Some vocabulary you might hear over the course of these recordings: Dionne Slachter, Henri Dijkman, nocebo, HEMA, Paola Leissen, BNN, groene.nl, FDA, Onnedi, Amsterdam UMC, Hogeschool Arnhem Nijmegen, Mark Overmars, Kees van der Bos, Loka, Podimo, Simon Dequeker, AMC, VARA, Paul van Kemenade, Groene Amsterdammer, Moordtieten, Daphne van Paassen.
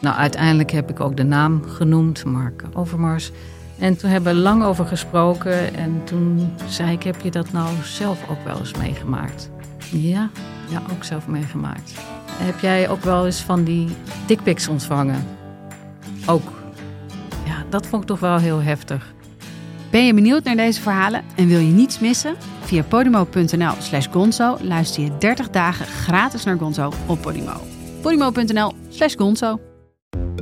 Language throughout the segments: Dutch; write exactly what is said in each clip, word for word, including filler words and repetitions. Nou, uiteindelijk heb ik ook de naam genoemd, Mark Overmars. En toen hebben we lang over gesproken en toen zei ik, heb je dat nou zelf ook wel eens meegemaakt? Ja, ja, ook zelf meegemaakt. Heb jij ook wel eens van die dickpics ontvangen? Ook. Ja, dat vond ik toch wel heel heftig. Ben je benieuwd naar deze verhalen en wil je niets missen? Via podimo.nl slash gonzo luister je dertig dagen gratis naar Gonzo op Podimo. Podimo.nl slash gonzo.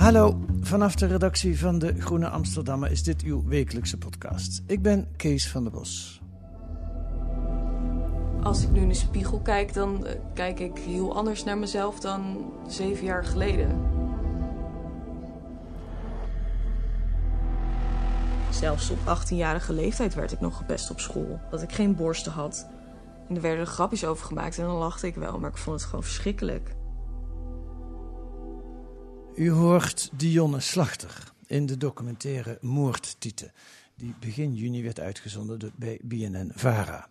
Hallo, vanaf de redactie van de Groene Amsterdammer is dit uw wekelijkse podcast. Ik ben Kees van der Bos. Als ik nu in de spiegel kijk, dan uh, kijk ik heel anders naar mezelf dan zeven jaar geleden. Zelfs op achttienjarige leeftijd werd ik nog gepest op school. Dat ik geen borsten had. En er werden er grapjes over gemaakt en dan lachte ik wel, maar ik vond het gewoon verschrikkelijk. U hoort Dionne Slachter in de documentaire Moordtieten, die begin juni werd uitgezonden bij B N N VARA.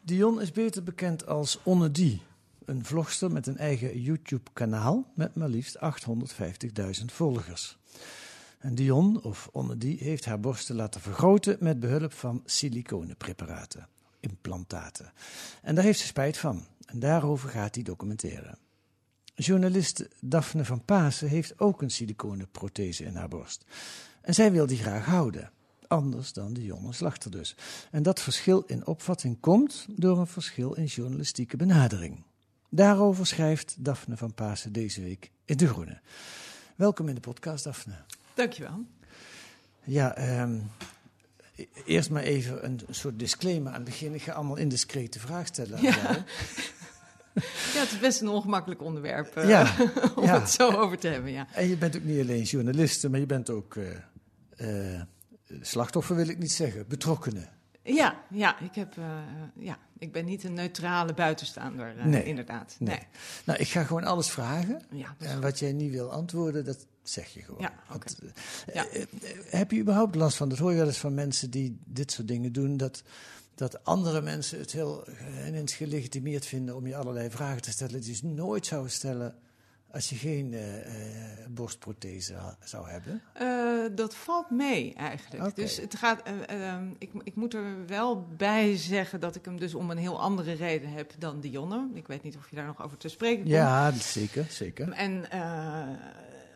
Dionne is beter bekend als Onnedi, een vlogster met een eigen YouTube-kanaal met maar liefst achthonderdvijftigduizend volgers. En Dionne, of Onnedi, heeft haar borsten laten vergroten met behulp van siliconenpreparaten, implantaten. En daar heeft ze spijt van. En daarover gaat die documentaire. Journaliste Daphne van Paassen heeft ook een siliconenprothese in haar borst. En zij wil die graag houden. Anders dan Dionne Slachter dus. En dat verschil in opvatting komt door een verschil in journalistieke benadering. Daarover schrijft Daphne van Paassen deze week in De Groene. Welkom in de podcast, Daphne. Dankjewel. Ja, um, eerst maar even een soort disclaimer aan het begin. Ik ga allemaal indiscrete vragen stellen. Ja. Ja, het is best een ongemakkelijk onderwerp uh, ja, om ja. het zo over te hebben. Ja. En je bent ook niet alleen journaliste, maar je bent ook uh, uh, slachtoffer, wil ik niet zeggen, betrokkenen. Ja, ja, ik, heb, uh, ja, ik ben niet een neutrale buitenstaander, uh, nee, inderdaad. Nee. Nee. Nou, ik ga gewoon alles vragen. Ja, en goed. Wat jij niet wil antwoorden, dat zeg je gewoon. Ja, okay. Want, uh, ja. uh, heb je überhaupt last van, dat hoor je wel eens van mensen die dit soort dingen doen, dat... dat andere mensen het heel ineens gelegitimeerd vinden om je allerlei vragen te stellen die ze nooit zouden stellen als je geen uh, borstprothese zou hebben? Uh, dat valt mee eigenlijk. Okay. Dus het gaat, uh, uh, ik, ik moet er wel bij zeggen dat ik hem dus om een heel andere reden heb dan Dionne. Ik weet niet of je daar nog over te spreken komt. Ja, zeker, zeker. En... Uh,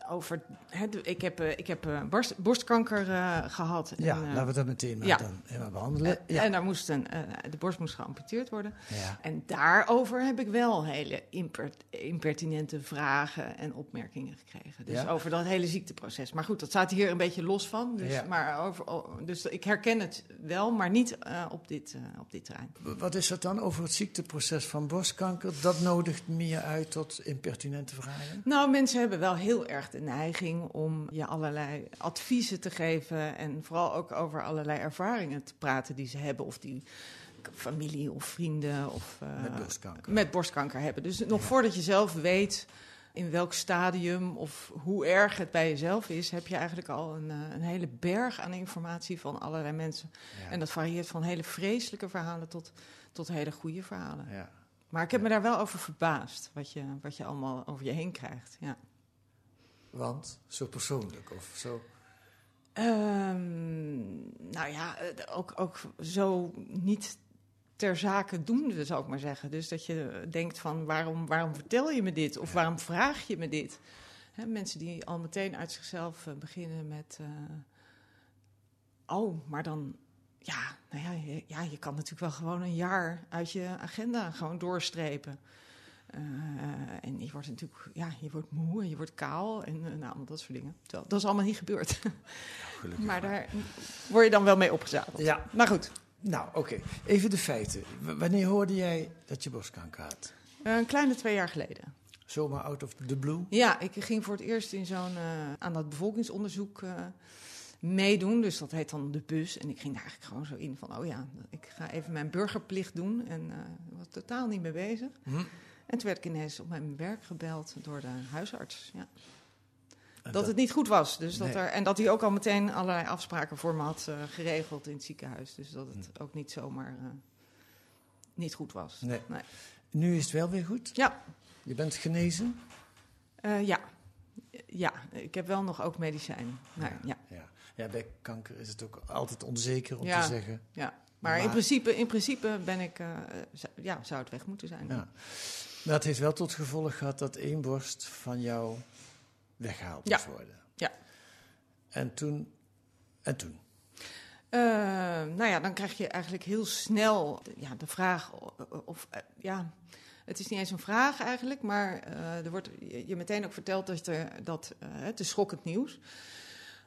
Over, he, ik heb, ik heb borst, borstkanker uh, gehad. Ja, en, uh, laten we dat meteen maar ja. dan behandelen. Uh, ja. En daar moest een, uh, de borst moest geamputeerd worden. Ja. En daarover heb ik wel hele impert, impertinente vragen en opmerkingen gekregen. Dus ja. over dat hele ziekteproces. Maar goed, dat staat hier een beetje los van. Dus, ja. maar over, dus ik herken het wel, maar niet uh, op, dit, uh, op dit terrein. Wat is dat dan over het ziekteproces van borstkanker? Dat nodigt meer uit tot impertinente vragen? Nou, mensen hebben wel heel erg de neiging om je allerlei adviezen te geven en vooral ook over allerlei ervaringen te praten die ze hebben of die familie of vrienden of uh, met borstkanker. met borstkanker hebben. Dus nog ja. voordat je zelf weet in welk stadium of hoe erg het bij jezelf is, heb je eigenlijk al een, een hele berg aan informatie van allerlei mensen. Ja. En dat varieert van hele vreselijke verhalen tot, tot hele goede verhalen. Ja. Maar ik heb ja. me daar wel over verbaasd, wat je, wat je allemaal over je heen krijgt, ja. Want? Zo persoonlijk of zo? Um, nou ja, ook, ook zo niet ter zake doende, zou ik maar zeggen. Dus dat je denkt van, waarom, waarom vertel je me dit? Of ja. waarom vraag je me dit? Hè, mensen die al meteen uit zichzelf uh, beginnen met... Uh, oh, maar dan... Ja, nou ja je, ja, je kan natuurlijk wel gewoon een jaar uit je agenda gewoon doorstrepen. Uh, en je wordt natuurlijk, ja, je wordt moe en je wordt kaal en uh, nou, allemaal dat soort dingen. Terwijl, dat is allemaal niet gebeurd. Nou, maar daar word je dan wel mee opgezadeld. Ja. Maar goed. Nou, oké. Okay. Even de feiten. W- wanneer hoorde jij dat je borstkanker had? Uh, een kleine twee jaar geleden. Zomaar out of the blue? Ja, ik ging voor het eerst in zo'n, uh, aan dat bevolkingsonderzoek uh, meedoen. Dus dat heet dan de bus. En ik ging daar eigenlijk gewoon zo in van, oh ja, ik ga even mijn burgerplicht doen. En uh, was totaal niet mee bezig. Hm. En toen werd ik ineens op mijn werk gebeld door de huisarts. Ja. Dat, dat het niet goed was. Dus dat nee. er, en dat hij ook al meteen allerlei afspraken voor me had uh, geregeld in het ziekenhuis. Dus dat het hm. ook niet zomaar uh, niet goed was. Nee. Nee. Nu is het wel weer goed? Ja. Je bent genezen? Uh, ja. Ja, ik heb wel nog ook medicijn. Nee, ja, ja. Ja. ja, bij kanker is het ook altijd onzeker om ja, te zeggen. Ja, maar, maar in principe, in principe ben ik, uh, zou, ja, zou het weg moeten zijn. Ja. Maar het heeft wel tot gevolg gehad dat één borst van jou weggehaald ja. moest worden. Ja. En toen? En toen? Uh, nou ja, dan krijg je eigenlijk heel snel ja, de vraag of... Uh, ja. Het is niet eens een vraag eigenlijk, maar uh, er wordt je meteen ook verteld dat, je, dat uh, het is schokkend nieuws.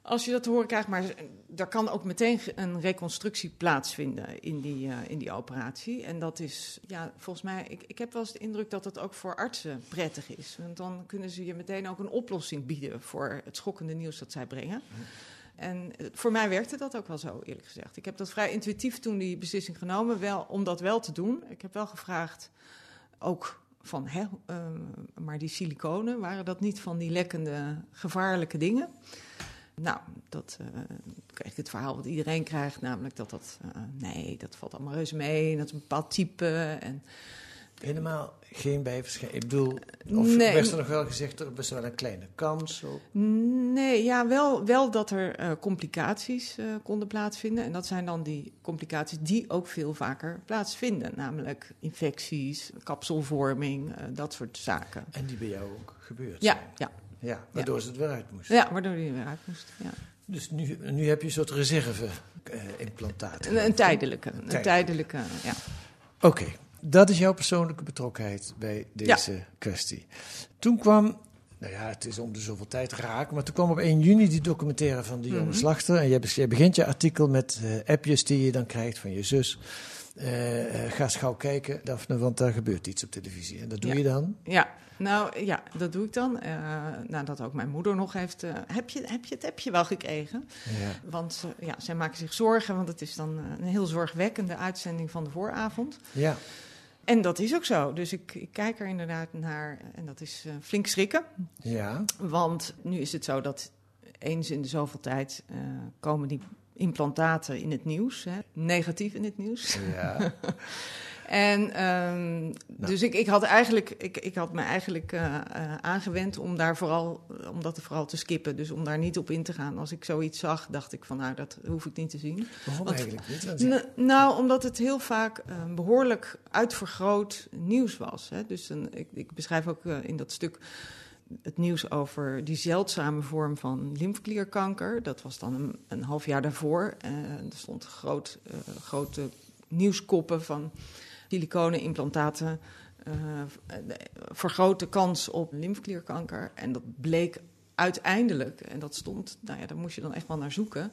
Als je dat te horen krijgt, maar daar kan ook meteen een reconstructie plaatsvinden in die, uh, in die operatie. En dat is, ja, volgens mij, ik, ik heb wel eens de indruk dat dat ook voor artsen prettig is. Want dan kunnen ze je meteen ook een oplossing bieden voor het schokkende nieuws dat zij brengen. En voor mij werkte dat ook wel zo, eerlijk gezegd. Ik heb dat vrij intuïtief toen die beslissing genomen, wel, om dat wel te doen. Ik heb wel gevraagd... Ook van, hè, uh, maar die siliconen, waren dat niet van die lekkende, gevaarlijke dingen? Nou, dat uh, kreeg ik het verhaal wat iedereen krijgt, namelijk dat dat, uh, nee, dat valt allemaal reuze mee, en dat is een bepaald type. En, Helemaal geen bijverschijn. Ik bedoel, of nee, werd er nog wel gezegd, er best wel een kleine kans op? Nee, ja, wel, wel dat er uh, complicaties uh, konden plaatsvinden. En dat zijn dan die complicaties die ook veel vaker plaatsvinden. Namelijk infecties, kapselvorming, uh, dat soort zaken. En die bij jou ook gebeurd zijn? Ja. ja. ja waardoor ja. ze het weer uit moesten? Ja, waardoor die er weer uit moest. Ja. Dus nu, nu heb je een soort reserve-implantaat. Uh, een, een tijdelijke. Een tijdelijke, tijdelijke ja. Oké. Okay. Dat is jouw persoonlijke betrokkenheid bij deze ja. kwestie. Toen kwam, nou ja, het is om de zoveel tijd raak, maar toen kwam op één juni die documentaire van Dionne mm-hmm. Slachter. En jij begint je artikel met uh, appjes die je dan krijgt van je zus. Uh, uh, ga eens gauw kijken, Daphne, want daar gebeurt iets op televisie. En dat doe ja. je dan? Ja, nou ja, dat doe ik dan. Uh, nadat ook mijn moeder nog heeft... Uh, heb, je, heb je het appje wel gekregen? Ja. Want uh, ja, zij maken zich zorgen, want het is dan een heel zorgwekkende uitzending van de vooravond. Ja. En dat is ook zo. Dus ik, ik kijk er inderdaad naar en dat is uh, flink schrikken. Ja. Want nu is het zo dat eens in de zoveel tijd uh, komen die implantaten in het nieuws. Hè? Negatief in het nieuws. Ja. en um, nou. Dus ik, ik had eigenlijk, ik, ik had me eigenlijk uh, uh, aangewend om daar vooral, om dat vooral te skippen. Dus om daar niet op in te gaan. Als ik zoiets zag, dacht ik van nou, dat hoef ik niet te zien. Waarom Want, eigenlijk niet? N- nou, omdat het heel vaak uh, behoorlijk uitvergroot nieuws was. Hè? Dus een, ik, ik beschrijf ook uh, in dat stuk... het nieuws over die zeldzame vorm van lymfeklierkanker. Dat was dan een, een half jaar daarvoor. Uh, er stond groot, uh, grote nieuwskoppen van siliconen, implantaten. Uh, vergroot de kans op lymfeklierkanker. En dat bleek uiteindelijk, en dat stond, nou ja, daar moest je dan echt wel naar zoeken,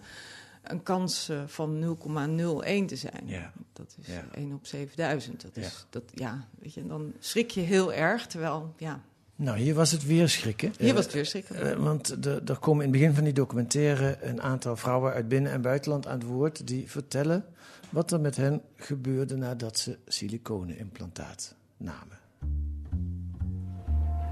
een kans uh, van nul komma nul één te zijn. Yeah. Dat is yeah. één op zevenduizend. Dat yeah. is, dat, ja, weet je, dan schrik je heel erg, terwijl, ja... Nou, hier was het weer schrikken. Hier was het weer schrikken. Uh, want de, er komen in het begin van die documentaire een aantal vrouwen uit binnen- en buitenland aan het woord die vertellen wat er met hen gebeurde nadat ze siliconenimplantaat namen.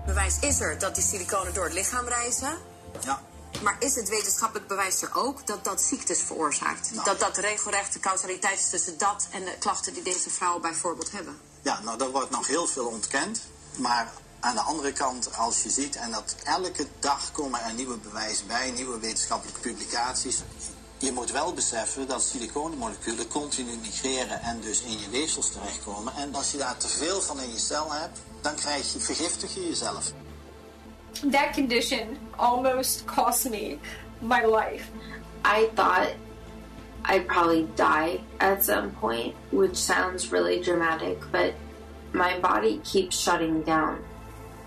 Bewijs is er dat die siliconen door het lichaam reizen. Ja. Maar is het wetenschappelijk bewijs er ook dat dat ziektes veroorzaakt? Nou. Dat dat regelrecht de causaliteit is tussen dat en de klachten die deze vrouwen bijvoorbeeld hebben? Ja, nou, daar wordt nog heel veel ontkend, maar... Aan de andere kant, als je ziet, en dat elke dag komen er nieuwe bewijzen bij, nieuwe wetenschappelijke publicaties. Je moet wel beseffen dat siliconenmoleculen continu migreren en dus in je weefsels terechtkomen. En als je daar te veel van in je cel hebt, dan krijg je, vergiftig je jezelf. That condition almost cost me my life. I thought I'd probably die at some point, which sounds really dramatic, but my body keeps shutting down.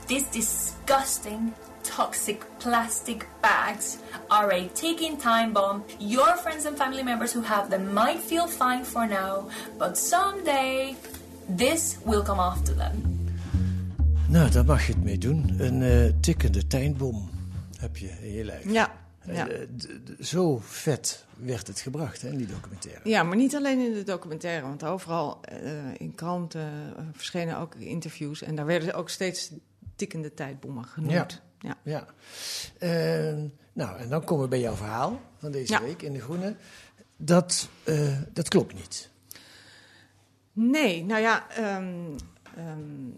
These disgusting, toxic plastic bags are a ticking time bomb. Your friends and family members who have them might feel fine for now, but someday this will come after them. Nou, daar mag je het mee doen. Een uh, tikkende tijdbom heb je in je lijf. Ja. Ja. En, d- d- zo vet werd het gebracht, hè, in die documentaire. Ja, maar niet alleen in de documentaire. Want overal uh, in kranten uh, verschenen ook interviews. En daar werden ook steeds tikkende tijdbommen genoemd. Ja, ja. ja. Uh, nou, en dan komen we bij jouw verhaal van deze ja. week in De Groene. Dat, uh, dat klopt niet. Nee, nou ja... Um, um,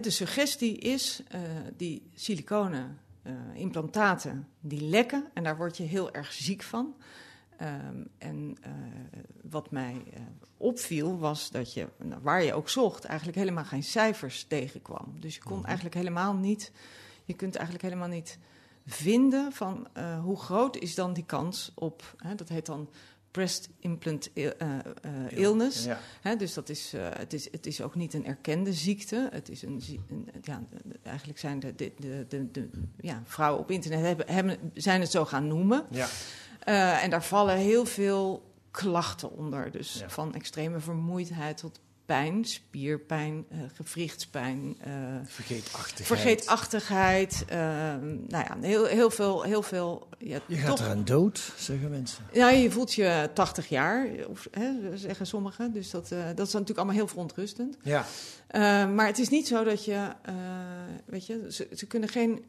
de suggestie is uh, die siliconen... Uh, implantaten die lekken en daar word je heel erg ziek van. Um, en uh, wat mij uh, opviel was dat je, waar je ook zocht, eigenlijk helemaal geen cijfers tegenkwam. Dus je kon eigenlijk helemaal niet, je kunt eigenlijk helemaal niet vinden van uh, hoe groot is dan die kans op, hè, dat heet dan breast implant uh, uh, illness. Ja. He, dus dat is, uh, het is, het is ook niet een erkende ziekte. Het is een, een ja, eigenlijk zijn de, de, de, de, de ja, vrouwen op internet hebben, hebben, zijn het zo gaan noemen. Ja. Uh, en daar vallen heel veel klachten onder. Dus ja. van extreme vermoeidheid tot pijn, spierpijn, uh, gewrichtspijn. Uh, vergeetachtigheid. Vergeetachtigheid. Uh, nou ja, heel, heel veel... Heel veel ja, je toch, gaat eraan dood, zeggen mensen. Ja, je voelt je tachtig jaar, of, hè, zeggen sommigen. Dus dat, uh, dat is natuurlijk allemaal heel verontrustend. Ja. Uh, maar het is niet zo dat je... Uh, weet je, ze, ze kunnen geen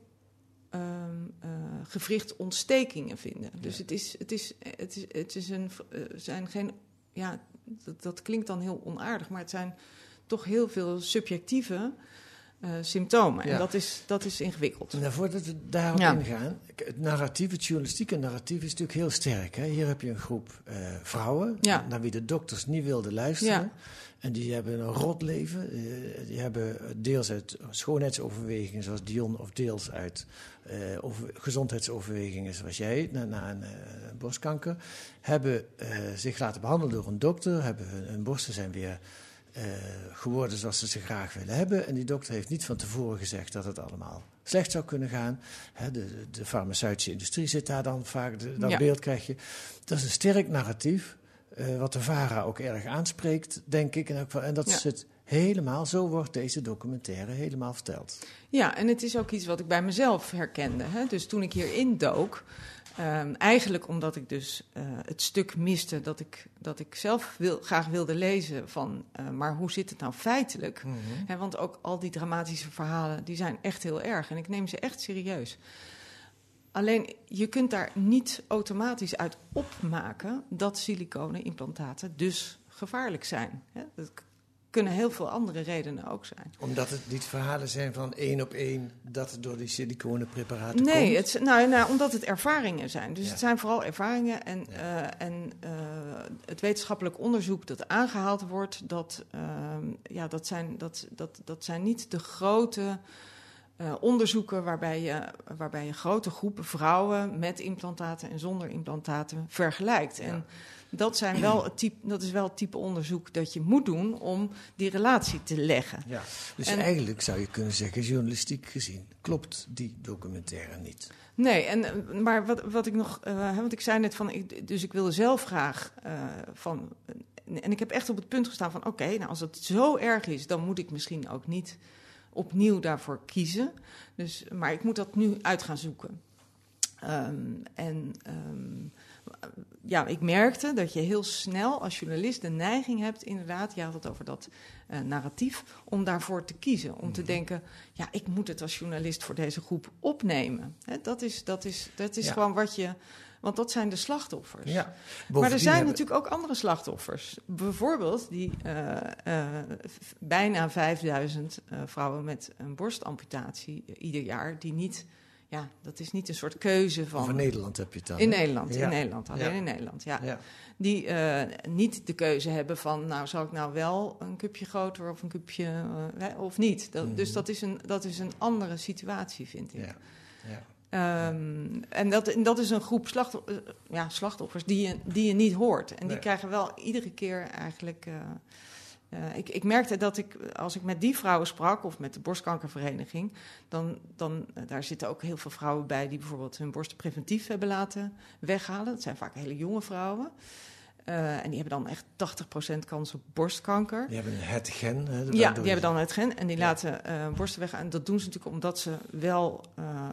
uh, uh, gewrichtontstekingen vinden. Nee. Dus het is, het is, het is, het is een, uh, zijn geen... Ja, Dat, dat klinkt dan heel onaardig, maar het zijn toch heel veel subjectieve uh, symptomen. Ja. En dat is, dat is ingewikkeld. Nou, voordat we daarop ja. ingaan, het narratief, het journalistieke narratief is natuurlijk heel sterk. Hè? Hier heb je een groep uh, vrouwen, ja. naar wie de dokters niet wilden luisteren. Ja. En die hebben een rot leven. Uh, die hebben deels uit schoonheidsoverwegingen zoals Dionne, of deels uit uh, over, gezondheidsoverwegingen zoals jij, na, na een uh, borstkanker. Hebben uh, zich laten behandelen door een dokter. Hebben hun, hun borsten zijn weer uh, geworden zoals ze ze graag willen hebben. En die dokter heeft niet van tevoren gezegd dat het allemaal slecht zou kunnen gaan. Hè, de, de farmaceutische industrie zit daar dan vaak, de, dat ja. beeld krijg je. Dat is een sterk narratief. Uh, wat de VARA ook erg aanspreekt, denk ik. En, ook, en dat ja. is het helemaal, zo wordt deze documentaire helemaal verteld. Ja, en het is ook iets wat ik bij mezelf herkende. Hè? Dus toen ik hierin dook, um, eigenlijk omdat ik dus uh, het stuk miste... dat ik, dat ik zelf wil, graag wilde lezen van, uh, maar hoe zit het nou feitelijk? Mm-hmm. Hè, want ook al die dramatische verhalen, die zijn echt heel erg. En ik neem ze echt serieus. Alleen, je kunt daar niet automatisch uit opmaken dat siliconenimplantaten dus gevaarlijk zijn. Dat kunnen heel veel andere redenen ook zijn. Omdat het niet verhalen zijn van één op één dat het door die siliconenpreparaten nee, komt? Nee, het, nou, nou, omdat het ervaringen zijn. Dus ja. het zijn vooral ervaringen en, ja. uh, en uh, het wetenschappelijk onderzoek dat aangehaald wordt, dat, uh, ja, dat, zijn, dat, dat, dat zijn niet de grote... Uh, onderzoeken waarbij je, waarbij je grote groepen vrouwen met implantaten en zonder implantaten vergelijkt. Ja. En dat, zijn wel het type, dat is wel het type onderzoek dat je moet doen om die relatie te leggen. Ja. Dus en, eigenlijk zou je kunnen zeggen, journalistiek gezien, klopt die documentaire niet. Nee, en, maar wat, wat ik nog... Uh, want ik zei net van, ik, dus ik wilde zelf graag uh, van... En ik heb echt op het punt gestaan van, oké, okay, nou als het zo erg is, dan moet ik misschien ook niet opnieuw daarvoor kiezen. Dus, maar ik moet dat nu uit gaan zoeken. Um, en um, ja, ik merkte dat je heel snel als journalist de neiging hebt, inderdaad, je had het over dat uh, narratief, om daarvoor te kiezen. Om mm-hmm. te denken, ja, ik moet het als journalist voor deze groep opnemen. He, dat is, dat is, dat is ja. gewoon wat je... Want dat zijn de slachtoffers. Ja, maar er zijn hebben... natuurlijk ook andere slachtoffers. Bijvoorbeeld die uh, uh, f- bijna vijfduizend uh, vrouwen met een borstamputatie uh, ieder jaar. Die niet, ja, dat is niet een soort keuze van... Over Nederland heb je het dan. In hè? Nederland, ja. in Nederland, alleen ja. in Nederland, ja. ja. Die uh, niet de keuze hebben van, nou zal ik nou wel een cupje groter of een cupje uh, of niet. Dat, mm-hmm. Dus dat is, een, dat is een andere situatie, vind ik. Ja, ja. Um, en, dat, en dat is een groep slachtoff- ja, slachtoffers die je, die je niet hoort. En die nee. krijgen wel iedere keer eigenlijk... Uh, uh, ik, ik merkte dat ik, als ik met die vrouwen sprak, of met de borstkankervereniging... dan, dan uh, daar zitten ook heel veel vrouwen bij die bijvoorbeeld hun borsten preventief hebben laten weghalen. Dat zijn vaak hele jonge vrouwen. Uh, en die hebben dan echt tachtig procent kans op borstkanker. Die hebben het gen. Hè? Ja, die hebben dan het gen en die ja. laten uh, borsten weg. En dat doen ze natuurlijk omdat ze wel uh, uh,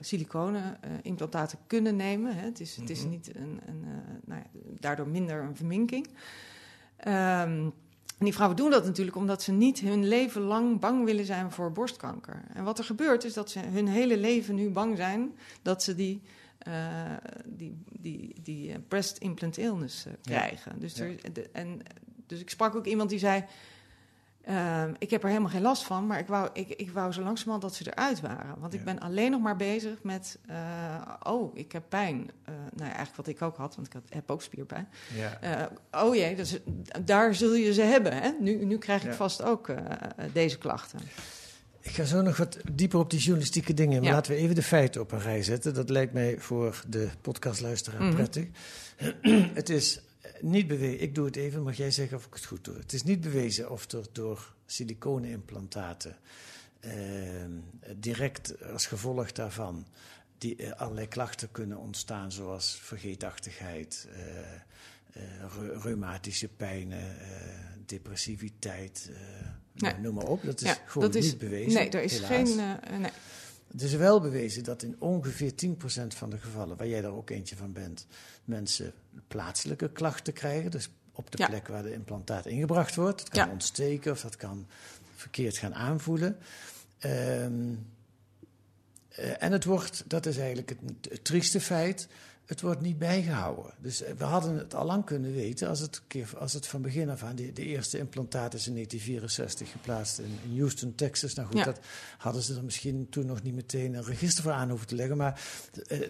siliconen uh, implantaten kunnen nemen. Hè? Het is, mm-hmm. het is niet een, een uh, nou ja, daardoor minder een verminking. Um, en die vrouwen doen dat natuurlijk omdat ze niet hun leven lang bang willen zijn voor borstkanker. En wat er gebeurt is dat ze hun hele leven nu bang zijn dat ze die... Uh, die, die, die uh, breast implant illness uh, krijgen. Ja. Dus, er, ja. de, en, dus ik sprak ook iemand die zei... Uh, ik heb er helemaal geen last van, maar ik wou, ik, ik wou zo langzamerhand dat ze eruit waren. Want ja. ik ben alleen nog maar bezig met... Uh, oh, ik heb pijn. Uh, nou ja, eigenlijk wat ik ook had, want ik had, heb ook spierpijn. Ja. Uh, oh jee, dus, daar zul je ze hebben. Hè? Nu, nu krijg ik ja. vast ook uh, deze klachten. Ik ga zo nog wat dieper op die journalistieke dingen. Maar ja. laten we even de feiten op een rij zetten. Dat lijkt mij voor de podcastluisteraar mm-hmm. prettig. Het is niet bewezen. Ik doe het even, mag jij zeggen of ik het goed doe. Het is niet bewezen of er door siliconenimplantaten... Eh, direct als gevolg daarvan... die eh, allerlei klachten kunnen ontstaan... zoals vergeetachtigheid... Eh, Uh, reumatische pijnen, uh, depressiviteit, uh, nee. noem maar op. Dat is ja, gewoon dat niet is, bewezen. Nee, er is helaas. geen... Uh, nee. Het is wel bewezen dat in ongeveer tien procent van de gevallen, waar jij daar ook eentje van bent, mensen plaatselijke klachten krijgen. Dus op de ja. plek waar de implantaat ingebracht wordt. Dat kan ja. ontsteken of dat kan verkeerd gaan aanvoelen. Um, uh, en het wordt, dat is eigenlijk het, het trieste feit... Het wordt niet bijgehouden. Dus we hadden het al lang kunnen weten als het, als het van begin af aan... De, de eerste implantaat is in negentien vierenzestig geplaatst in, in Houston, Texas. Nou goed, ja. dat hadden ze er misschien toen nog niet meteen een register voor aan hoeven te leggen. Maar eh,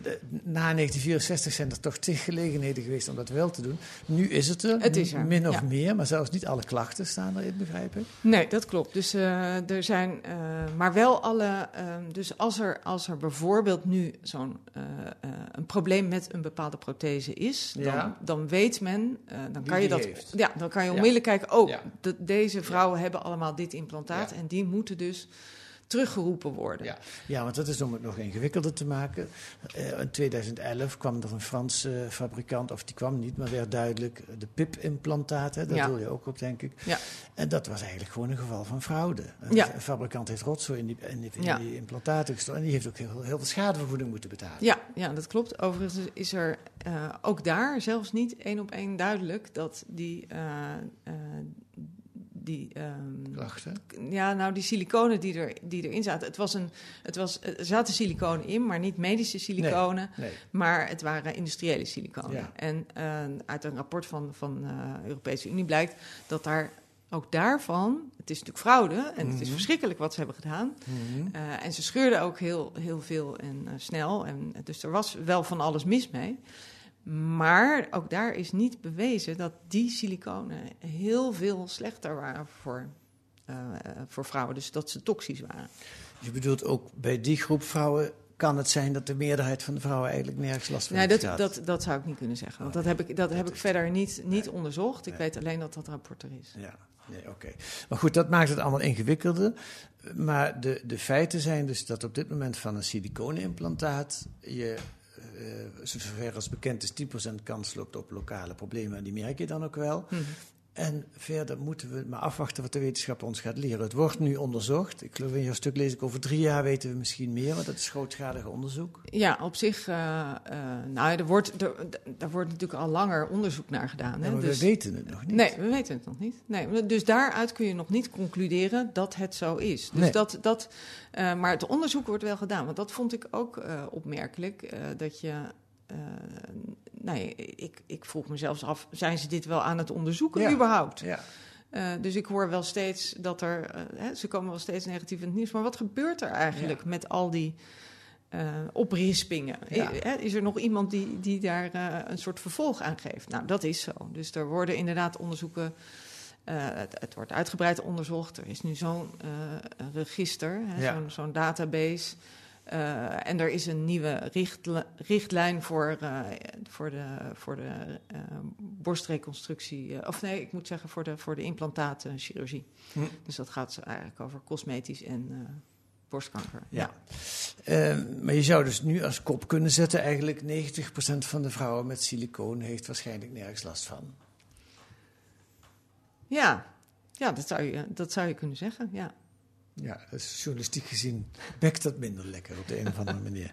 na negentien vierenzestig zijn er toch tig gelegenheden geweest om dat wel te doen. Nu is het er, het is er. min of ja. meer. Maar zelfs niet alle klachten staan erin, begrijp ik. Nee, dat klopt. Dus uh, er zijn uh, maar wel alle... Uh, dus als er, als er bijvoorbeeld nu zo'n uh, uh, een probleem met een bepaalde prothese is, dan, ja. dan weet men, uh, dan, kan je dat, ja, dan kan je onmiddellijk ja. kijken, oh, ja. de, deze vrouwen ja. hebben allemaal dit implantaat ja. en die moeten dus teruggeroepen worden. Ja. ja, want dat is om het nog ingewikkelder te maken. Uh, in tweeduizend elf kwam er een Franse fabrikant, of die kwam niet, maar werd duidelijk de P I P-implantaten, daar ja. wil je ook op, denk ik. Ja. En dat was eigenlijk gewoon een geval van fraude. Een ja. fabrikant heeft rotzooi in die, in die, in ja. die implantaten gestoken en die heeft ook heel, heel veel schadevergoeding moeten betalen. Ja, ja, dat klopt. Overigens is er uh, ook daar zelfs niet één op één duidelijk dat die... Uh, uh, Die, um, klachten? Ja, nou, die siliconen die, er, die erin zaten. Het was een, het was, er zaten siliconen in, maar niet medische siliconen. Nee, nee. Maar het waren industriële siliconen. Ja. En uh, uit een rapport van de uh, Europese Unie blijkt dat daar ook daarvan... Het is natuurlijk fraude en mm-hmm. het is verschrikkelijk wat ze hebben gedaan. Mm-hmm. Uh, en ze scheurden ook heel, heel veel en uh, snel. En, dus er was wel van alles mis mee. Maar ook daar is niet bewezen dat die siliconen heel veel slechter waren voor, uh, voor vrouwen. Dus dat ze toxisch waren. Je bedoelt ook bij die groep vrouwen kan het zijn dat de meerderheid van de vrouwen eigenlijk nergens last van nee, heeft dat, dat, dat zou ik niet kunnen zeggen. Want oh, nee, dat heb ik, dat dat heb ik verder niet, niet nee, onderzocht. Ik nee. weet alleen dat dat rapport er is. Ja, nee, oké. Okay. Maar goed, dat maakt het allemaal ingewikkelder. Maar de, de feiten zijn dus dat op dit moment van een siliconenimplantaat je... Uh, zover als bekend is tien procent kans loopt op lokale problemen. En die merk je dan ook wel. Mm-hmm. En verder moeten we maar afwachten wat de wetenschap ons gaat leren. Het wordt nu onderzocht. Ik geloof in jouw stuk lees ik over drie jaar weten we misschien meer. Want dat is grootschalig onderzoek. Ja, op zich... Uh, uh, nou, er wordt, er, er wordt natuurlijk al langer onderzoek naar gedaan. Hè? Ja, maar dus, we weten het nog niet. Nee, we weten het nog niet. Nee, dus daaruit kun je nog niet concluderen dat het zo is. Dus nee. dat, dat, uh, maar het onderzoek wordt wel gedaan. Want dat vond ik ook uh, opmerkelijk. Uh, dat je... Uh, nee, ik, ik vroeg mezelf af, zijn ze dit wel aan het onderzoeken ja. überhaupt? Ja. Uh, dus ik hoor wel steeds dat er, uh, hè, ze komen wel steeds negatief in het nieuws. Maar wat gebeurt er eigenlijk ja. met al die uh, oprispingen? Ja. I- hè, is er nog iemand die, die daar uh, een soort vervolg aan geeft? Nou, dat is zo. Dus er worden inderdaad onderzoeken... Uh, het, het wordt uitgebreid onderzocht. Er is nu zo'n uh, register, hè, ja. zo'n, zo'n database... Uh, en er is een nieuwe richtl- richtlijn voor, uh, voor de, voor de uh, borstreconstructie. Uh, of nee, ik moet zeggen voor de, voor de implantatenchirurgie. Hm. Dus dat gaat eigenlijk over cosmetisch en uh, borstkanker. Ja. ja. Uh, maar je zou dus nu als kop kunnen zetten eigenlijk negentig procent van de vrouwen met silicoon heeft waarschijnlijk nergens last van. Ja, ja dat, zou je, dat zou je kunnen zeggen, ja. Ja, dus journalistiek gezien bekt dat minder lekker op de een of andere manier.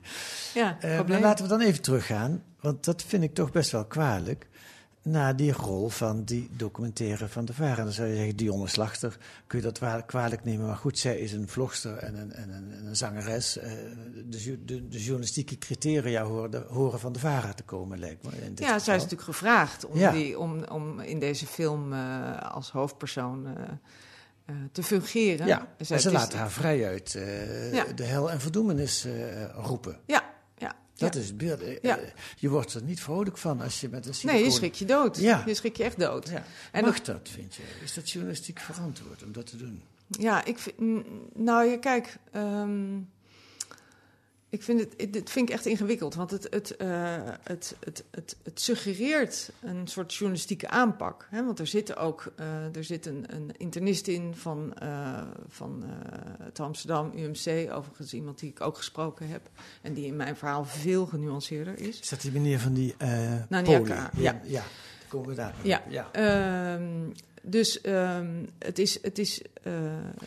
Ja, uh, maar laten we dan even teruggaan, want dat vind ik toch best wel kwalijk. Naar die rol van die documentaire van de VARA. Dan zou je zeggen, Dionne Slachter, kun je dat wa- kwalijk nemen. Maar goed, zij is een vlogster en een, en een, en een zangeres. Uh, de, de, de journalistieke criteria horen, horen van de VARA te komen, lijkt me. In dit ja, geval. Zij is natuurlijk gevraagd om, ja. die, om, om in deze film uh, als hoofdpersoon... Uh, te fungeren. Ja, en ze is... laat haar vrijuit uh, ja. de hel en verdoemenis uh, roepen. Ja, ja. Dat ja. is het beeld. Uh, ja. Je wordt er niet vrolijk van als je met een siliconen... Nee, je schrik je dood. Ja. Je schrik je echt dood. Ja. En mag dat... dat, vind je? Is dat journalistiek verantwoord om dat te doen? Ja, ik vind... Nou, ja, kijk... Um, ik vind het, dit vind ik echt ingewikkeld, want het, het, uh, het, het, het, het suggereert een soort journalistieke aanpak. Hè? Want er zit ook uh, er zit een, een internist in van, uh, van uh, het Amsterdam U M C, overigens iemand die ik ook gesproken heb. En die in mijn verhaal veel genuanceerder is. Is dat die meneer van die uh, nou, Polen? Ja, ja. ja. Komen we daar. Ja, ja. Um, dus um, het is... Het is uh,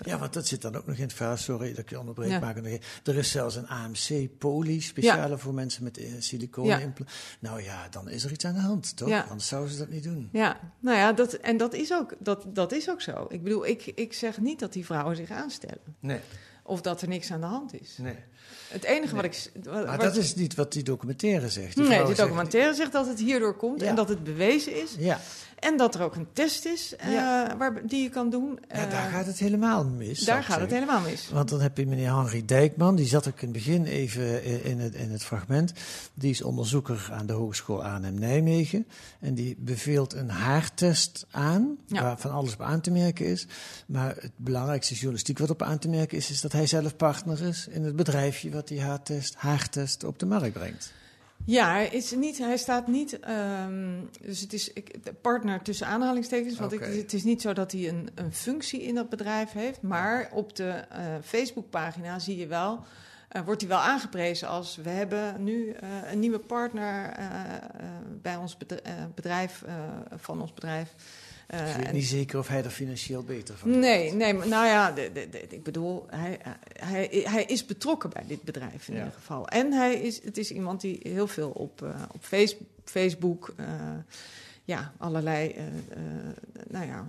ja, want dat zit dan ook nog in het verhaal. Sorry dat ik je onderbreek ja. maak. Er is zelfs een A M C-poli, speciale ja. voor mensen met uh, siliconen. Ja. Nou ja, dan is er iets aan de hand, toch? Ja. Anders zouden ze dat niet doen. Ja, nou ja, dat, en dat is, ook, dat, dat is ook zo. Ik bedoel, ik, ik zeg niet dat die vrouwen zich aanstellen. Nee. Of dat er niks aan de hand is. Nee. Het enige nee. wat ik... Wat, maar dat wat, is niet wat die documentaire zegt. Die nee, die documentaire zegt, zegt dat het hierdoor komt ja. en dat het bewezen is. Ja. En dat er ook een test is ja. uh, waar, die je kan doen. Uh, ja, daar gaat het helemaal mis. Daar gaat zeggen. het helemaal mis. Want dan heb je meneer Henri Dijkman, die zat ook in het begin even in het, in het fragment. Die is onderzoeker aan de Hogeschool Arnhem Nijmegen. En die beveelt een haartest aan, ja. waar van alles op aan te merken is. Maar het belangrijkste journalistiek wat op aan te merken is, is dat hij zelf partner is in het bedrijfje wat die haartest, haartest op de markt brengt. Ja, is niet, hij staat niet... Um, dus het is ik, partner tussen aanhalingstekens. Want okay. ik, het is niet zo dat hij een, een functie in dat bedrijf heeft. Maar op de uh, Facebookpagina zie je wel... Uh, wordt hij wel aangeprezen als... we hebben nu uh, een nieuwe partner uh, uh, bij ons bedrijf... Uh, bedrijf uh, van ons bedrijf. Uh, dus ik weet en, niet zeker of hij er financieel beter van nee, heeft. Nee, nou ja, de, de, de, ik bedoel, hij, hij, hij is betrokken bij dit bedrijf in ja. ieder geval. En hij is, het is iemand die heel veel op, uh, op Facebook, uh, ja, allerlei uh, uh, nou ja,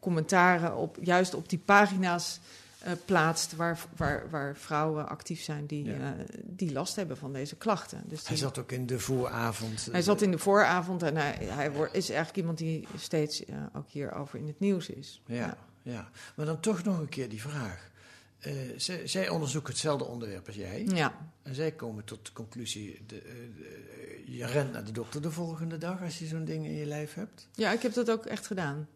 commentaren op, juist op die pagina's uh, plaatst... Waar, waar, waar vrouwen actief zijn die, ja. uh, die last hebben van deze klachten. Dus die, hij zat ook in de vooravond. Hij zat in de vooravond en hij, hij wordt, is eigenlijk iemand die steeds uh, ook hierover in het nieuws is. Ja, ja. ja, maar dan toch nog een keer die vraag. Uh, zij, zij onderzoeken hetzelfde onderwerp als jij. Ja. En zij komen tot de conclusie... De, uh, je rent naar de dokter de volgende dag als je zo'n ding in je lijf hebt. Ja, ik heb dat ook echt gedaan.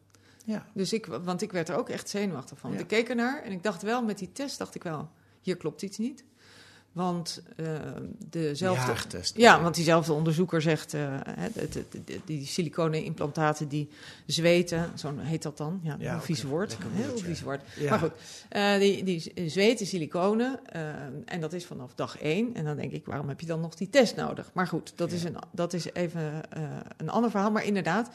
Ja. Dus ik, want ik werd er ook echt zenuwachtig van. Ja. Ik keek ernaar en ik dacht wel, met die test dacht ik wel... hier klopt iets niet. Want uh, dezelfde... Ja, ja, want diezelfde onderzoeker zegt... Uh, de, de, de, de, die siliconenimplantaten die zweten... Zo heet dat dan. Ja, ja, een vies okay. woord. Lekker heel vies woord. Ja. Maar goed, uh, die, die zweten siliconen. Uh, en dat is vanaf dag één. En dan denk ik, waarom heb je dan nog die test nodig? Maar goed, dat, ja. is, een, dat is even uh, een ander verhaal. Maar inderdaad...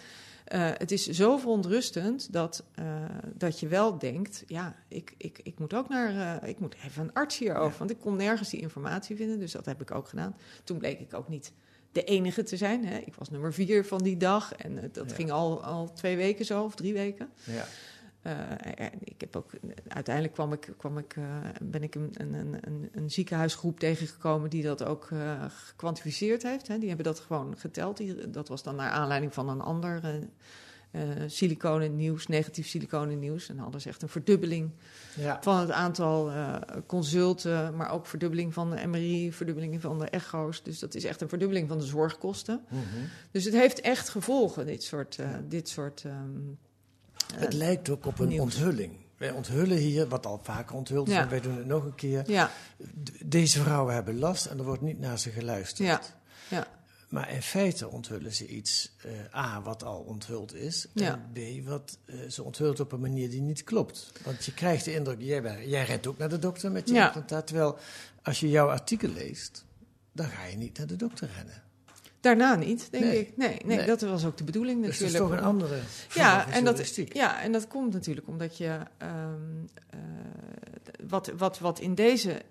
Uh, het is zo verontrustend dat, uh, dat je wel denkt... ja, ik, ik, ik moet ook naar... Uh, ik moet even een arts hierover. Ja. Want ik kon nergens die informatie vinden, dus dat heb ik ook gedaan. Toen bleek ik ook niet de enige te zijn. Hè. Ik was nummer vier van die dag. En uh, dat ja. ging al, al twee weken zo, of drie weken. Ja. Uh, ik heb ook, uiteindelijk kwam ik, kwam ik, uh, ben ik een, een, een, een ziekenhuisgroep tegengekomen die dat ook uh, gekwantificeerd heeft. Hè. Die hebben dat gewoon geteld. Die, dat was dan naar aanleiding van een ander uh, siliconen nieuws, negatief siliconen nieuws. En hadden ze echt een verdubbeling ja. van het aantal uh, consulten, maar ook verdubbeling van de M R I, verdubbeling van de echo's. Dus dat is echt een verdubbeling van de zorgkosten. Mm-hmm. Dus het heeft echt gevolgen, dit soort... Uh, ja. dit soort um, Het lijkt ook op een nieuws. Onthulling. Wij onthullen hier, wat al vaker onthuld is, ja. en wij doen het nog een keer. Ja. Deze vrouwen hebben last en er wordt niet naar ze geluisterd. Ja. Ja. Maar in feite onthullen ze iets, uh, A, wat al onthuld is, ja. en B, wat uh, ze onthult op een manier die niet klopt. Want je krijgt de indruk, jij, jij rent ook naar de dokter met je ja. implantaat, terwijl als je jouw artikel leest, dan ga je niet naar de dokter rennen. Daarna niet, denk nee. ik. Nee, nee, nee, dat was ook de bedoeling natuurlijk. Dus dat is toch een andere ja, en dat, ja, en dat komt natuurlijk omdat je... Um, uh, wat, wat, wat in deze...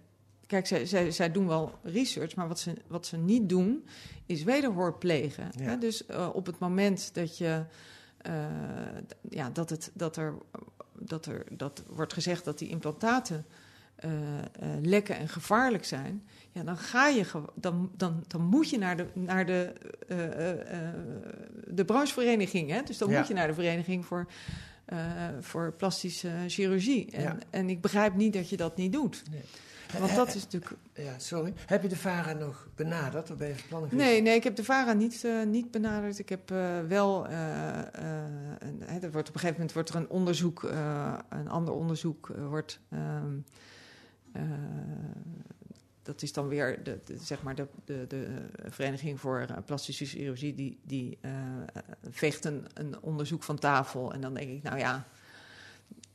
Kijk, zij, zij, zij doen wel research, maar wat ze, wat ze niet doen, is wederhoor plegen. Ja. Hè? Dus uh, op het moment dat je... Uh, d- ja, dat, het, dat, er, dat er... Dat wordt gezegd dat die implantaten uh, uh, lekken en gevaarlijk zijn... Ja, dan ga je dan, dan, dan moet je naar de, naar de, uh, uh, de branchevereniging. Hè? Dus dan ja. moet je naar de vereniging voor, uh, voor plastische chirurgie. En, ja. en ik begrijp niet dat je dat niet doet. Nee. Want dat is natuurlijk... Ja, sorry. Heb je de VARA nog benaderd? Of ben je van plan? Nee, nee, ik heb de VARA niet, uh, niet benaderd. Ik heb uh, wel... Uh, uh, een, hè, er wordt op een gegeven moment wordt er een onderzoek... Uh, een ander onderzoek uh, wordt... Um, uh, dat is dan weer de, de, zeg maar de, de, de Vereniging voor Plastische Chirurgie... die, die uh, veegt een, een onderzoek van tafel. En dan denk ik, nou ja...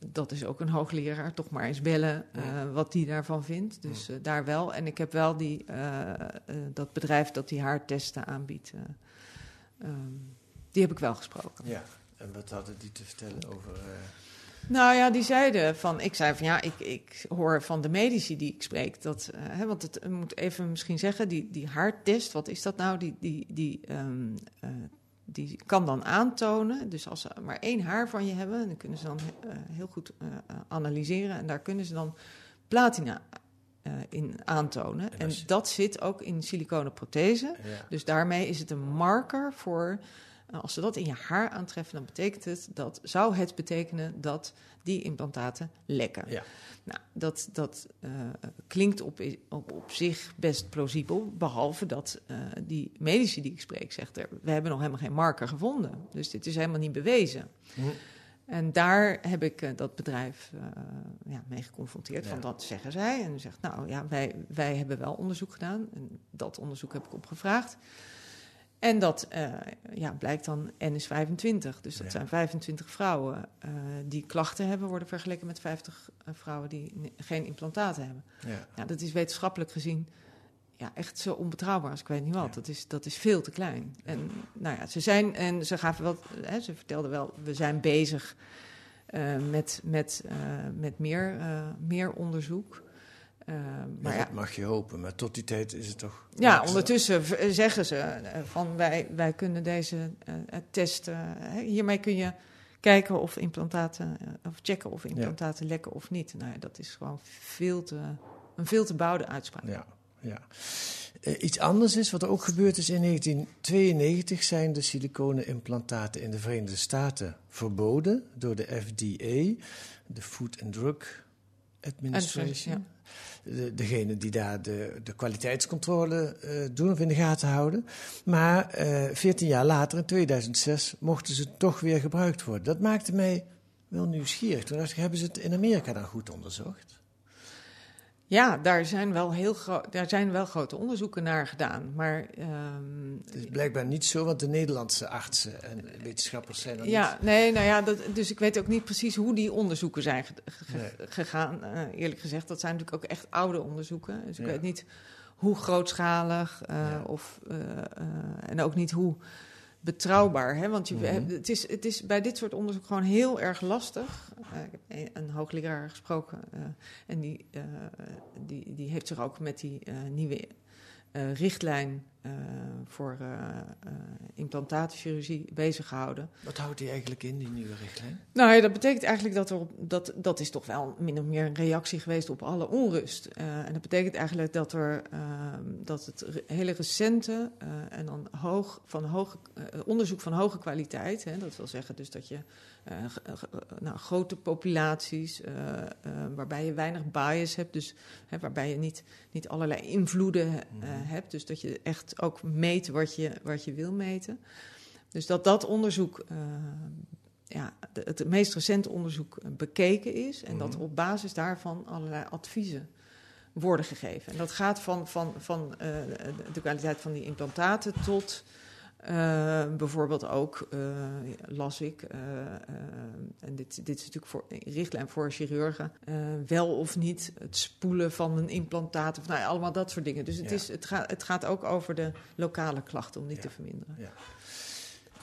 dat is ook een hoogleraar, toch maar eens bellen uh, ja. wat die daarvan vindt. Dus uh, daar wel. En ik heb wel die, uh, uh, dat bedrijf dat die haartesten aanbiedt. Uh, um, die heb ik wel gesproken. Ja, en wat hadden die te vertellen over... Uh... Nou ja, die zeiden van... Ik zei van ja, ik, ik hoor van de medici die ik spreek dat... Uh, hè, want het moet even misschien zeggen, die, die haartest, wat is dat nou? Die... die, die um, uh, Die kan dan aantonen, dus als ze maar één haar van je hebben... dan kunnen ze dan uh, heel goed uh, analyseren... en daar kunnen ze dan platina uh, in aantonen. En, als... en dat zit ook in siliconen prothese. Ja. Dus daarmee is het een marker voor... Uh, als ze dat in je haar aantreffen, dan betekent het... dat zou het betekenen dat die implantaten lekken. Ja. Nou, dat, dat uh, klinkt op, op, op zich best plausibel... behalve dat uh, die medici die ik spreek zegt... Er, we hebben nog helemaal geen marker gevonden. Dus dit is helemaal niet bewezen. Hm. En daar heb ik uh, dat bedrijf uh, ja, mee geconfronteerd. Ja. Van dat zeggen zij. En zegt, nou ja, wij, wij hebben wel onderzoek gedaan. En dat onderzoek heb ik opgevraagd. En dat uh, ja, blijkt dan N is vijfentwintig. Dus dat ja. zijn vijfentwintig vrouwen uh, die klachten hebben... worden vergeleken met vijftig uh, vrouwen die ne- geen implantaten hebben. Ja. Ja, dat is wetenschappelijk gezien ja, echt zo onbetrouwbaar als ik weet niet wat. Ja. Dat is, dat is veel te klein. En, nou ja, ze zijn, en ze, gaven wel, hè, ze vertelden wel, we zijn bezig uh, met, met, uh, met meer, uh, meer onderzoek... Uh, maar ja, dat mag je hopen, maar tot die tijd is het toch... Ja, ondertussen v- zeggen ze uh, van wij, wij kunnen deze uh, testen... Uh, hiermee kun je kijken of implantaten... Uh, of checken of implantaten ja. lekken of niet. Nou ja, dat is gewoon veel te, een veel te bouwde uitspraak. Ja, ja. Uh, iets anders is, wat er ook gebeurd is in negentien tweeënnegentig... zijn de siliconen implantaten in de Verenigde Staten verboden... door de F D A, de Food and Drug Administration... Ja. De, degene die daar de, de kwaliteitscontrole uh, doen of in de gaten houden. Maar uh, veertien jaar later, in tweeduizend zes, mochten ze toch weer gebruikt worden. Dat maakte mij wel nieuwsgierig. Toen dacht ik, hebben ze het in Amerika dan goed onderzocht? Ja, daar zijn wel, heel gro- daar zijn wel grote onderzoeken naar gedaan. Maar, um, het is blijkbaar niet zo, want de Nederlandse artsen en wetenschappers zijn er ja, niet. Nee, nou ja, dat, dus ik weet ook niet precies hoe die onderzoeken zijn ge- ge- nee. gegaan. Uh, eerlijk gezegd, dat zijn natuurlijk ook echt oude onderzoeken. Dus ik ja. weet niet hoe grootschalig uh, ja. of, uh, uh, en ook niet hoe betrouwbaar. Hè? Want je, mm-hmm. het, is, het is bij dit soort onderzoek gewoon heel erg lastig. Uh, ik heb een hoogleraar gesproken uh, en die, uh, die, die heeft zich ook met die uh, nieuwe uh, richtlijn uh, voor uh, uh, implantatenchirurgie bezig gehouden. Wat houdt die eigenlijk in, die nieuwe richtlijn? Nou ja, dat betekent eigenlijk dat er op, dat, dat is toch wel min of meer een reactie geweest op alle onrust. Uh, en dat betekent eigenlijk dat er uh, dat het re- hele recente uh, en dan hoog van hoge uh, onderzoek van hoge kwaliteit, hè, dat wil zeggen dus dat je uh, g- g- nou, grote populaties uh, uh, waarbij je weinig bias hebt, dus hè, waarbij je niet, niet allerlei invloeden uh, mm. hebt, dus dat je echt ook meten wat je, wat je wil meten. Dus dat dat onderzoek, uh, ja, de, het meest recente onderzoek bekeken is... en mm. dat op basis daarvan allerlei adviezen worden gegeven. En dat gaat van, van, van uh, de kwaliteit van die implantaten tot uh, bijvoorbeeld ook, uh, las ik, uh, uh, en dit, dit is natuurlijk voor, richtlijn voor chirurgen, uh, wel of niet het spoelen van een implantaat, of nou ja, allemaal dat soort dingen. Dus het, ja. is, het, gaat, het gaat ook over de lokale klachten om die ja. te verminderen. Ja.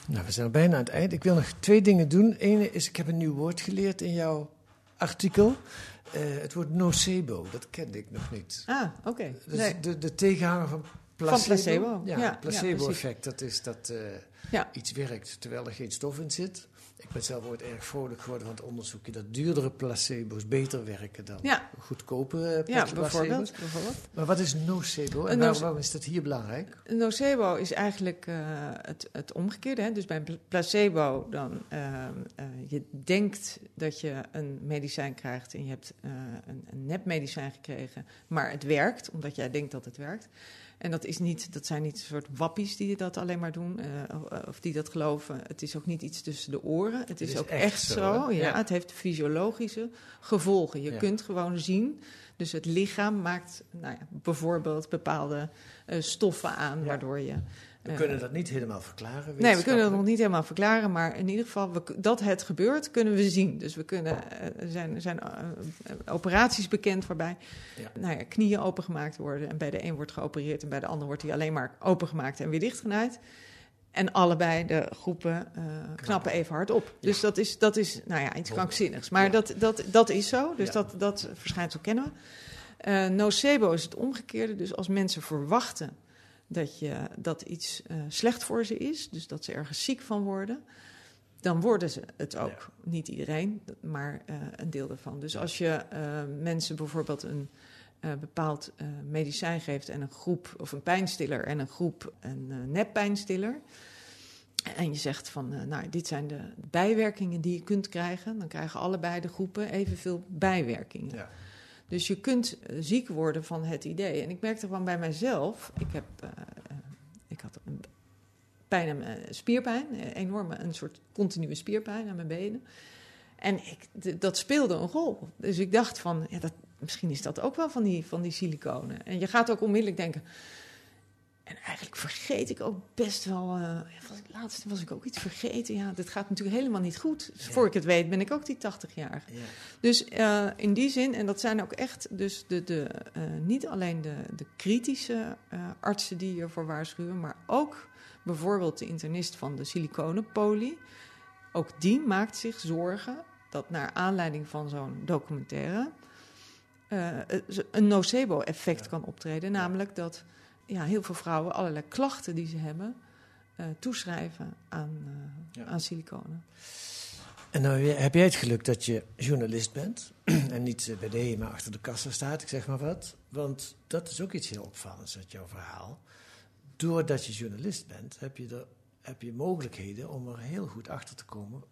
Nou, we zijn al bijna aan het eind. Ik wil nog twee dingen doen. Eén is, ik heb een nieuw woord geleerd in jouw artikel. Uh, het woord nocebo, dat kende ik nog niet. Ah, oké. Okay. Dus nee. de, de tegenhanger van placebo. Van placebo. Ja, ja placebo-effect, ja, dat is dat uh, ja. iets werkt terwijl er geen stof in zit. Ik ben zelf ooit erg vrolijk geworden van het onderzoekje dat duurdere placebo's beter werken dan ja. goedkopere ja, placebo's. Bijvoorbeeld, bijvoorbeeld. Maar wat is nocebo en noce- waarom is dat hier belangrijk? Een nocebo is eigenlijk uh, het, het omgekeerde. Hè? Dus bij een placebo dan uh, uh, je denkt dat je een medicijn krijgt en je hebt uh, een, een nepmedicijn gekregen, maar het werkt omdat jij denkt dat het werkt. En dat, is niet, dat zijn niet een soort wappies die dat alleen maar doen, uh, of die dat geloven. Het is ook niet iets tussen de oren. Het, het is, is ook echt, echt zo. zo ja, ja. Het heeft fysiologische gevolgen. Je ja. kunt gewoon zien. Dus het lichaam maakt nou ja, bijvoorbeeld bepaalde uh, stoffen aan, ja. waardoor je... We uh, kunnen dat niet helemaal verklaren. Nee, we kunnen dat nog niet helemaal verklaren. Maar in ieder geval, we, dat het gebeurt, kunnen we zien. Dus we kunnen, er zijn, zijn uh, operaties bekend waarbij ja. Nou ja, knieën opengemaakt worden. En bij de een wordt geopereerd en bij de ander wordt die alleen maar opengemaakt en weer dichtgenaaid. En allebei de groepen uh, knappen even hard op. Dus ja. dat is, dat is nou ja, iets krankzinnigs. Maar ja. dat, dat, dat is zo, dus ja. dat, dat verschijnsel kennen we. Uh, nocebo is het omgekeerde. Dus als mensen verwachten dat, je, dat iets uh, slecht voor ze is, dus dat ze ergens ziek van worden, dan worden ze het ook. Ja. Niet iedereen, maar uh, een deel daarvan. Dus ja. als je uh, mensen bijvoorbeeld een Uh, bepaald uh, medicijn geeft en een groep, of een pijnstiller en een groep, een uh, neppijnstiller. En je zegt van, uh, nou, dit zijn de bijwerkingen die je kunt krijgen. Dan krijgen allebei de groepen evenveel bijwerkingen. Ja. Dus je kunt uh, ziek worden van het idee. En ik merkte gewoon bij mijzelf, ik, heb, uh, uh, ik had een pijn aan mijn spierpijn, een enorme, een soort continue spierpijn aan mijn benen. En ik, d- dat speelde een rol. Dus ik dacht van, ja, dat, misschien is dat ook wel van die, van die siliconen. En je gaat ook onmiddellijk denken... En eigenlijk vergeet ik ook best wel... Uh, laatst was ik ook iets vergeten. Ja, dat gaat natuurlijk helemaal niet goed. Dus ja. voor ik het weet ben ik ook die tachtigjarige. Ja. Dus uh, in die zin, en dat zijn ook echt... Dus de, de, uh, niet alleen de, de kritische uh, artsen die hiervoor waarschuwen... maar ook bijvoorbeeld de internist van de siliconenpolie... Ook die maakt zich zorgen dat naar aanleiding van zo'n documentaire uh, een nocebo-effect ja. kan optreden. Ja. Namelijk dat ja, heel veel vrouwen allerlei klachten die ze hebben uh, toeschrijven aan, uh, ja. aan siliconen. En nou heb jij het geluk dat je journalist bent en niet bij de H E M A achter de kassa staat, ik zeg maar wat. Want dat is ook iets heel opvallends uit jouw verhaal. Doordat je journalist bent, heb je er... heb je mogelijkheden om er heel goed achter te komen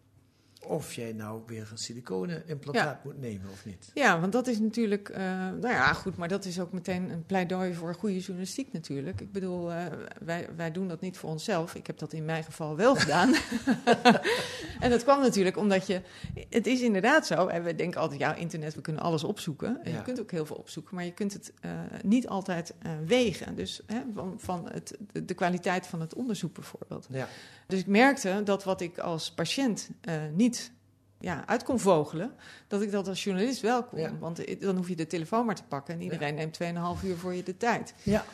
of jij nou weer een siliconenimplantaat ja. moet nemen of niet. Ja, want dat is natuurlijk... Uh, nou ja, goed, maar dat is ook meteen een pleidooi voor goede journalistiek natuurlijk. Ik bedoel, uh, wij, wij doen dat niet voor onszelf. Ik heb dat in mijn geval wel gedaan. En dat kwam natuurlijk omdat je... Het is inderdaad zo, en we denken altijd, ja, internet, we kunnen alles opzoeken. En ja. je kunt ook heel veel opzoeken, maar je kunt het uh, niet altijd uh, wegen. Dus hè, van, van het, de kwaliteit van het onderzoek bijvoorbeeld. Ja. Dus ik merkte dat wat ik als patiënt uh, niet ja, uit kon vogelen, dat ik dat als journalist wel kon. Ja. Want dan hoef je de telefoon maar te pakken en iedereen ja. neemt tweeënhalf uur voor je de tijd. Ja.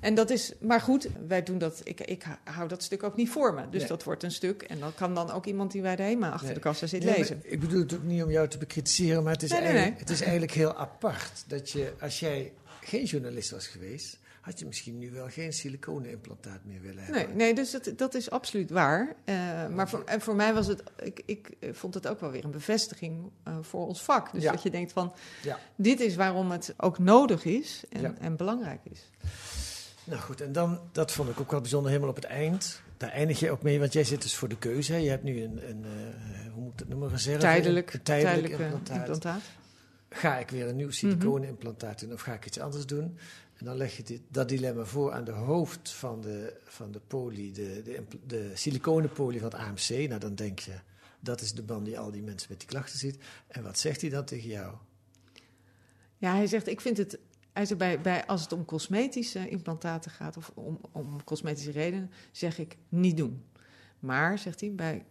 En dat is, maar goed, wij doen dat, ik, ik hou dat stuk ook niet voor me. Dus nee. dat wordt een stuk en dan kan dan ook iemand die wij de H E M A achter nee. de kassa zit nee, lezen. Ik bedoel het ook niet om jou te bekritiseren, maar het is, nee, nee, eigenlijk, nee. het is eigenlijk heel apart dat je, als jij geen journalist was geweest, had je misschien nu wel geen siliconenimplantaat meer willen hebben. Nee, nee, dus dat, dat is absoluut waar. Uh, maar voor, en voor mij was het... Ik, ik vond het ook wel weer een bevestiging uh, voor ons vak. Dus ja. dat je denkt van... Ja. Dit is waarom het ook nodig is en, ja. en belangrijk is. Nou goed, en dan... Dat vond ik ook wel bijzonder, helemaal op het eind. Daar eindig je ook mee, want jij zit dus voor de keuze. Hè? Je hebt nu een... een uh, hoe moet ik het noemen? Reserve? Tijdelijk, een, een tijdelijk, tijdelijk implantaat. implantaat. Ga ik weer een nieuw siliconenimplantaat doen of ga ik iets anders doen? En dan leg je dit, dat dilemma voor aan de hoofd van de, van de poli, de, de, de siliconenpoli van het A M C. Nou, dan denk je, dat is de man die al die mensen met die klachten ziet. En wat zegt hij dan tegen jou? Ja, hij zegt, ik vind het Hij zei, bij, bij, als het om cosmetische implantaten gaat of om, om cosmetische redenen, zeg ik niet doen. Maar, zegt hij, bij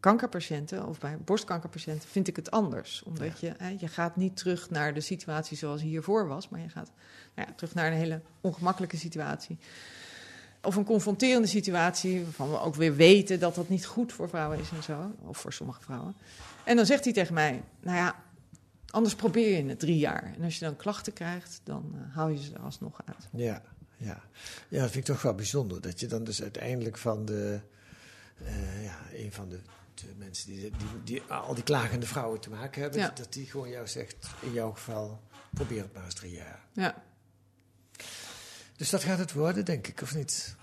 kankerpatiënten of bij borstkankerpatiënten vind ik het anders. Omdat ja. je, hè, je gaat niet terug naar de situatie zoals hiervoor was, maar je gaat nou ja, terug naar een hele ongemakkelijke situatie. Of een confronterende situatie, waarvan we ook weer weten dat dat niet goed voor vrouwen is en zo. Of voor sommige vrouwen. En dan zegt hij tegen mij, nou ja, anders probeer je het drie jaar. En als je dan klachten krijgt, dan uh, hou je ze alsnog uit. Ja, ja. ja, dat vind ik toch wel bijzonder. Dat je dan dus uiteindelijk van de, uh, ja, een van de, de mensen die, die, die al die klagende vrouwen te maken hebben, ja. dat die gewoon jou zegt, in jouw geval, probeer het maar eens drie jaar. Ja. Dus dat gaat het worden, denk ik, of niet?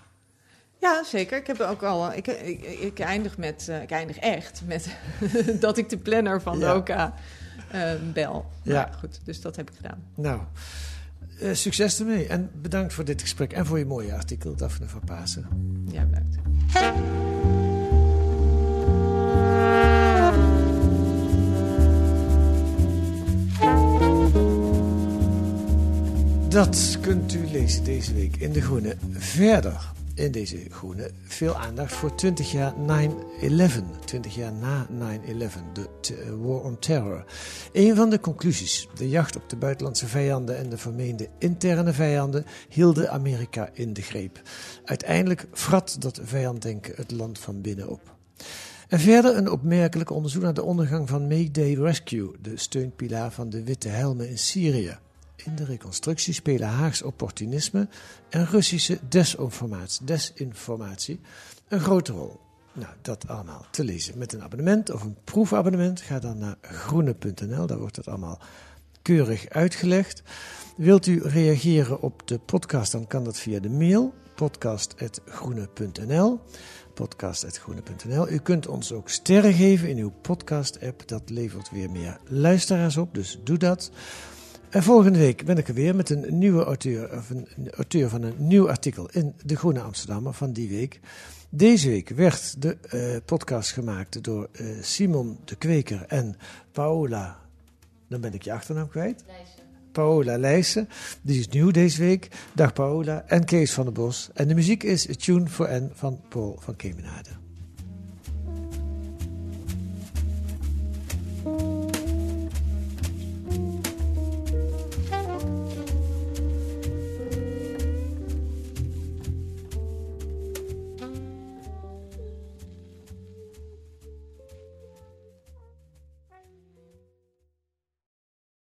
Ja, zeker. Ik heb ook al. Ik, ik, ik eindig met. Uh, ik eindig echt met dat ik de planner van ja. Loka uh, bel. Ja, maar goed. Dus dat heb ik gedaan. Nou, uh, succes ermee en bedankt voor dit gesprek en voor je mooie artikel, Daphne van Paassen. Ja, bedankt. Dat kunt u lezen deze week in De Groene. Verder in deze Groene veel aandacht voor twintig jaar nine eleven. twintig jaar na nine eleven, de War on Terror. Een van de conclusies, de jacht op de buitenlandse vijanden en de vermeende interne vijanden, hielden Amerika in de greep. Uiteindelijk vrat dat vijanddenken het land van binnen op. En verder een opmerkelijk onderzoek naar de ondergang van Mayday Rescue, de steunpilaar van de Witte Helmen in Syrië. In de reconstructie spelen Haags opportunisme en Russische desinformatie, desinformatie een grote rol. Nou, dat allemaal te lezen met een abonnement of een proefabonnement. Ga dan naar groene punt n l, daar wordt het allemaal keurig uitgelegd. Wilt u reageren op de podcast, dan kan dat via de mail podcast at groene punt n l. podcast at groene punt n l. U kunt ons ook sterren geven in uw podcast-app. Dat levert weer meer luisteraars op, dus doe dat. En volgende week ben ik er weer met een nieuwe auteur, of een auteur van een nieuw artikel in De Groene Amsterdammer van die week. Deze week werd de uh, podcast gemaakt door uh, Simon Dequeker en Paola, dan ben ik je achternaam kwijt. Leissen. Paola Leissen, die is nieuw deze week. Dag Paola en Kees van der Bos. En de muziek is A Tune for N van Paul van Kemenade.